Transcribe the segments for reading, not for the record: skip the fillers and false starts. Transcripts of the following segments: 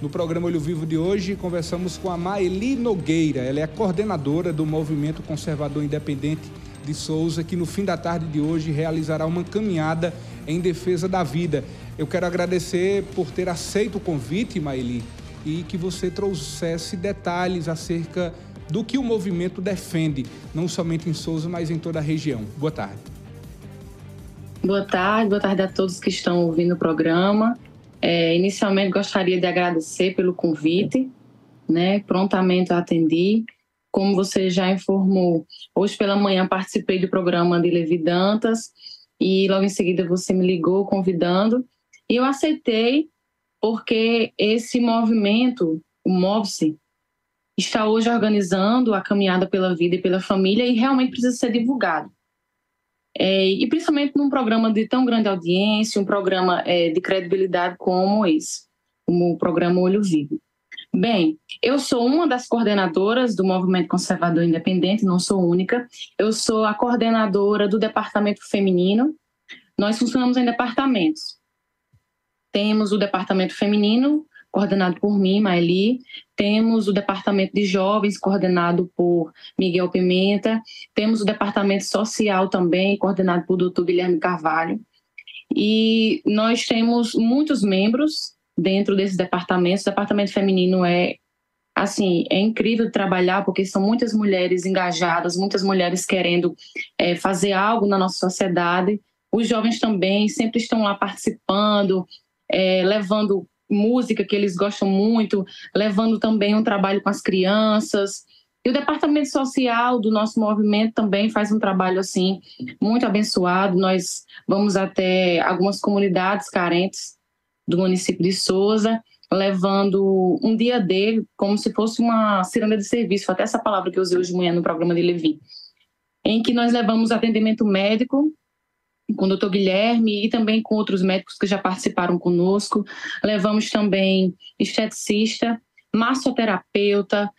No programa Olho Vivo de hoje, conversamos com a Maeli Nogueira. Ela é a coordenadora do Movimento Conservador Independente de Sousa, que no fim da tarde de hoje realizará uma caminhada em defesa da vida. Eu quero agradecer por ter aceito o convite, Maeli, e que você trouxesse detalhes acerca do que o movimento defende, não somente em Sousa, mas em toda a região. Boa tarde. Boa tarde a todos que estão ouvindo o programa. Inicialmente gostaria de agradecer pelo convite, né? Prontamente eu atendi. Como você já informou, hoje pela manhã participei do programa de Levi Dantas e logo em seguida você me ligou convidando. E eu aceitei porque esse movimento, o MOVSE, está hoje organizando a caminhada pela vida e pela família e realmente precisa ser divulgado. E principalmente num programa de tão grande audiência, um programa de credibilidade como esse, como o programa Olho Vivo. Bem, eu sou uma das coordenadoras do Movimento Conservador Independente, não sou única. Eu sou a coordenadora do Departamento Feminino. Nós funcionamos em departamentos. Temos o Departamento Feminino, coordenado por mim, Maeli. Temos o Departamento de Jovens, coordenado por Miguel Pimenta. Temos o Departamento Social também, coordenado por Dr. Guilherme Carvalho. E nós temos muitos membros dentro desses departamentos. O Departamento Feminino é incrível trabalhar, porque são muitas mulheres engajadas, muitas mulheres querendo fazer algo na nossa sociedade. Os jovens também sempre estão lá participando, levando música que eles gostam muito, levando também um trabalho com as crianças. E o departamento social do nosso movimento também faz um trabalho assim muito abençoado. Nós vamos até algumas comunidades carentes do município de Sousa, levando um dia dele como se fosse uma ciranda de serviço, foi até essa palavra que eu usei hoje de manhã no programa de Levi, em que nós levamos atendimento médico com o doutor Guilherme e também com outros médicos que já participaram conosco. Levamos também esteticista, massoterapeuta,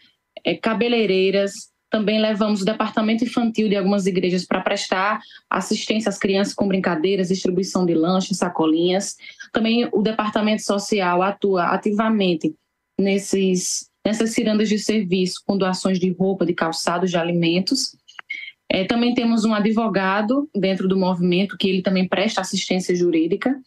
cabeleireiras. Também levamos o departamento infantil de algumas igrejas para prestar assistência às crianças com brincadeiras, distribuição de lanches, sacolinhas. Também o departamento social atua ativamente nessas cirandas de serviço, com doações de roupa, de calçados, de alimentos. Também temos um advogado dentro do movimento, que ele também presta assistência jurídica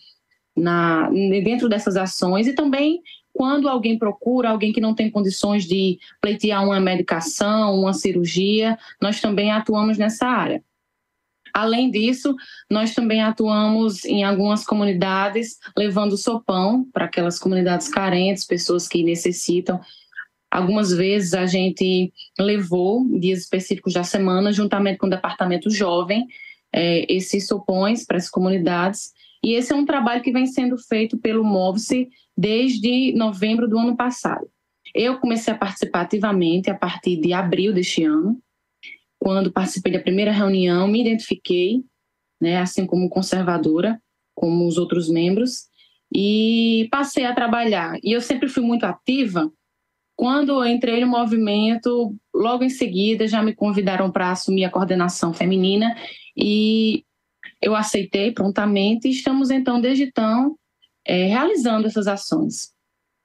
dentro dessas ações. E também, quando alguém procura, alguém que não tem condições de pleitear uma medicação, uma cirurgia, nós também atuamos nessa área. Além disso, nós também atuamos em algumas comunidades, levando sopão para aquelas comunidades carentes, pessoas que necessitam. Algumas vezes a gente levou, dias específicos da semana, juntamente com o Departamento Jovem, esses sopões para as comunidades. E esse é um trabalho que vem sendo feito pelo MOVSE desde novembro do ano passado. Eu comecei a participar ativamente a partir de abril deste ano, quando participei da primeira reunião, me identifiquei, né, assim como conservadora, como os outros membros, e passei a trabalhar. E eu sempre fui muito ativa. Quando eu entrei no movimento, logo em seguida já me convidaram para assumir a coordenação feminina e eu aceitei prontamente. Estamos então, desde então, realizando essas ações.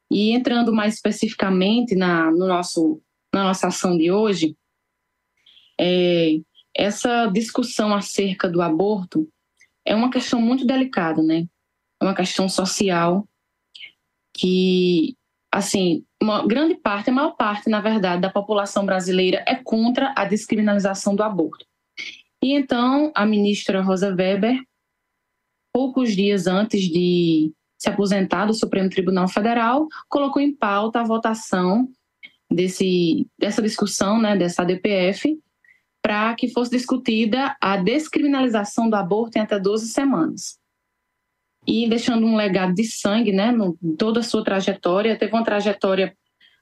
E entrando mais especificamente na nossa ação de hoje, essa discussão acerca do aborto é uma questão muito delicada, né? É uma questão social que, assim, uma grande parte, a maior parte, na verdade, da população brasileira é contra a descriminalização do aborto. E então, a ministra Rosa Weber, poucos dias antes de se aposentar do Supremo Tribunal Federal, colocou em pauta a votação dessa discussão, né, dessa ADPF, para que fosse discutida a descriminalização do aborto em até 12 semanas. E deixando um legado de sangue, né, em toda a sua trajetória. Teve uma trajetória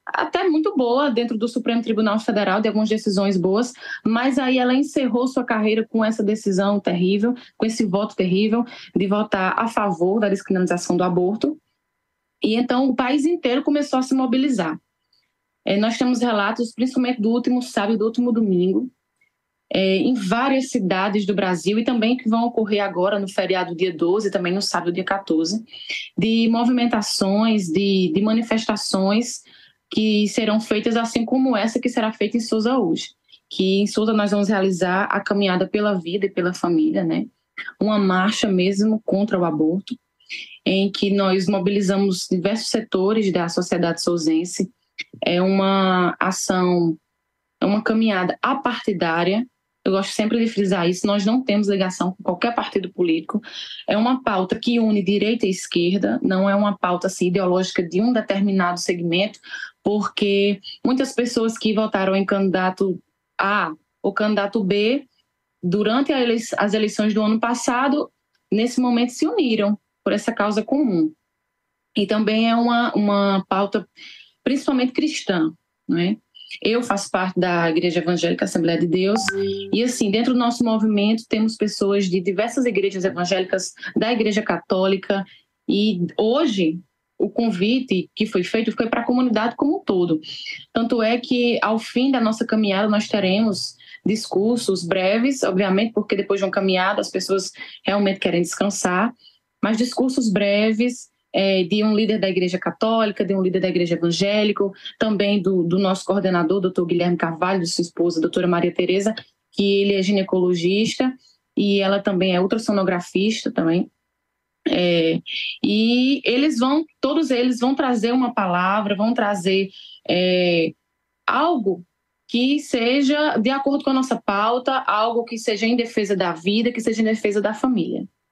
até muito boa dentro do Supremo Tribunal Federal, de algumas decisões boas, mas aí ela encerrou sua carreira com essa decisão terrível, com esse voto terrível de votar a favor da descriminalização do aborto. E então o país inteiro começou a se mobilizar. Nós temos relatos, principalmente do último sábado, do último domingo, em várias cidades do Brasil, e também que vão ocorrer agora no feriado dia 12, também no sábado dia 14, de movimentações, de manifestações que serão feitas assim como essa que será feita em Sousa hoje. Que em Sousa nós vamos realizar a caminhada pela vida e pela família, né? Uma marcha mesmo contra o aborto, em que nós mobilizamos diversos setores da sociedade sousense. É uma ação, é uma caminhada apartidária. Eu gosto sempre de frisar isso, nós não temos ligação com qualquer partido político. É uma pauta que une direita e esquerda, não é uma pauta assim, ideológica de um determinado segmento, porque muitas pessoas que votaram em candidato A ou candidato B durante as eleições do ano passado, nesse momento se uniram por essa causa comum. E também é uma pauta principalmente cristã, não é? Eu faço parte da Igreja Evangélica Assembleia de Deus e, assim, dentro do nosso movimento temos pessoas de diversas igrejas evangélicas, da Igreja Católica, e hoje o convite que foi feito foi para a comunidade como um todo. Tanto é que, ao fim da nossa caminhada, nós teremos discursos breves, obviamente, porque depois de uma caminhada as pessoas realmente querem descansar, mas discursos breves, de um líder da Igreja Católica, de um líder da Igreja Evangélica, também do nosso coordenador, doutor Guilherme Carvalho, de sua esposa, doutora Maria Tereza, que ele é ginecologista e ela também é ultrassonografista também. E eles vão, todos eles vão trazer uma palavra, vão trazer algo que seja de acordo com a nossa pauta, algo que seja em defesa da vida, que seja em defesa da família.